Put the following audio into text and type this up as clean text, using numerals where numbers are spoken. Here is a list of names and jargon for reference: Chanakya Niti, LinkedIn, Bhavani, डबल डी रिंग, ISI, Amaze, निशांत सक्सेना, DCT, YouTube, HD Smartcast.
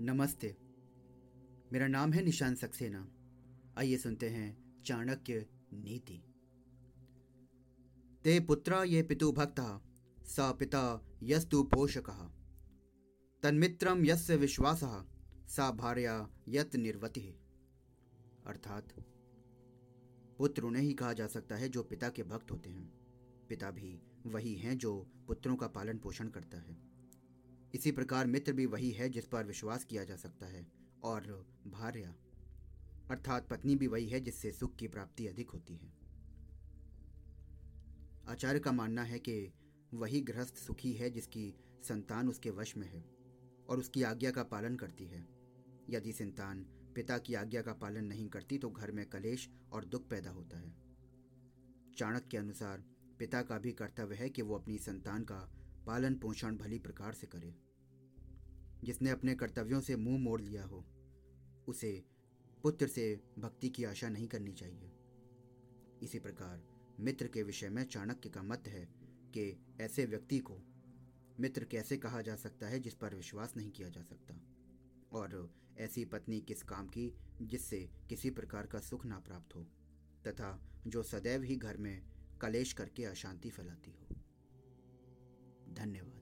नमस्ते, मेरा नाम है निशांत सक्सेना। आइए सुनते हैं चाणक्य नीति। ते पुत्रा ये पितु भक्ता सा पिता यस्तु पोषकः, तन्मित्रम यस्य विश्वासः सा भार्या यत निर्वतिः। अर्थात पुत्र उन्हें ही कहा जा सकता है जो पिता के भक्त होते हैं। पिता भी वही हैं जो पुत्रों का पालन पोषण करता है। इसी प्रकार मित्र भी वही है जिस पर विश्वास किया जा सकता है, और भार्या अर्थात पत्नी भी वही है जिससे सुख की प्राप्ति अधिक होती है। आचार्य का मानना है कि वही गृहस्थ सुखी है जिसकी संतान उसके वश में है और उसकी आज्ञा का पालन करती है। यदि संतान पिता की आज्ञा का पालन नहीं करती तो घर में कलेश और दुख पैदा होता है। चाणक्य के अनुसार पिता का भी कर्तव्य है कि वो अपनी संतान का पालन पोषण भली प्रकार से करे। जिसने अपने कर्तव्यों से मुंह मोड़ लिया हो उसे पुत्र से भक्ति की आशा नहीं करनी चाहिए। इसी प्रकार मित्र के विषय में चाणक्य का मत है कि ऐसे व्यक्ति को मित्र कैसे कहा जा सकता है जिस पर विश्वास नहीं किया जा सकता, और ऐसी पत्नी किस काम की जिससे किसी प्रकार का सुख ना प्राप्त हो तथा जो सदैव ही घर में कलेश करके अशांति फैलाती हो। धन्यवाद।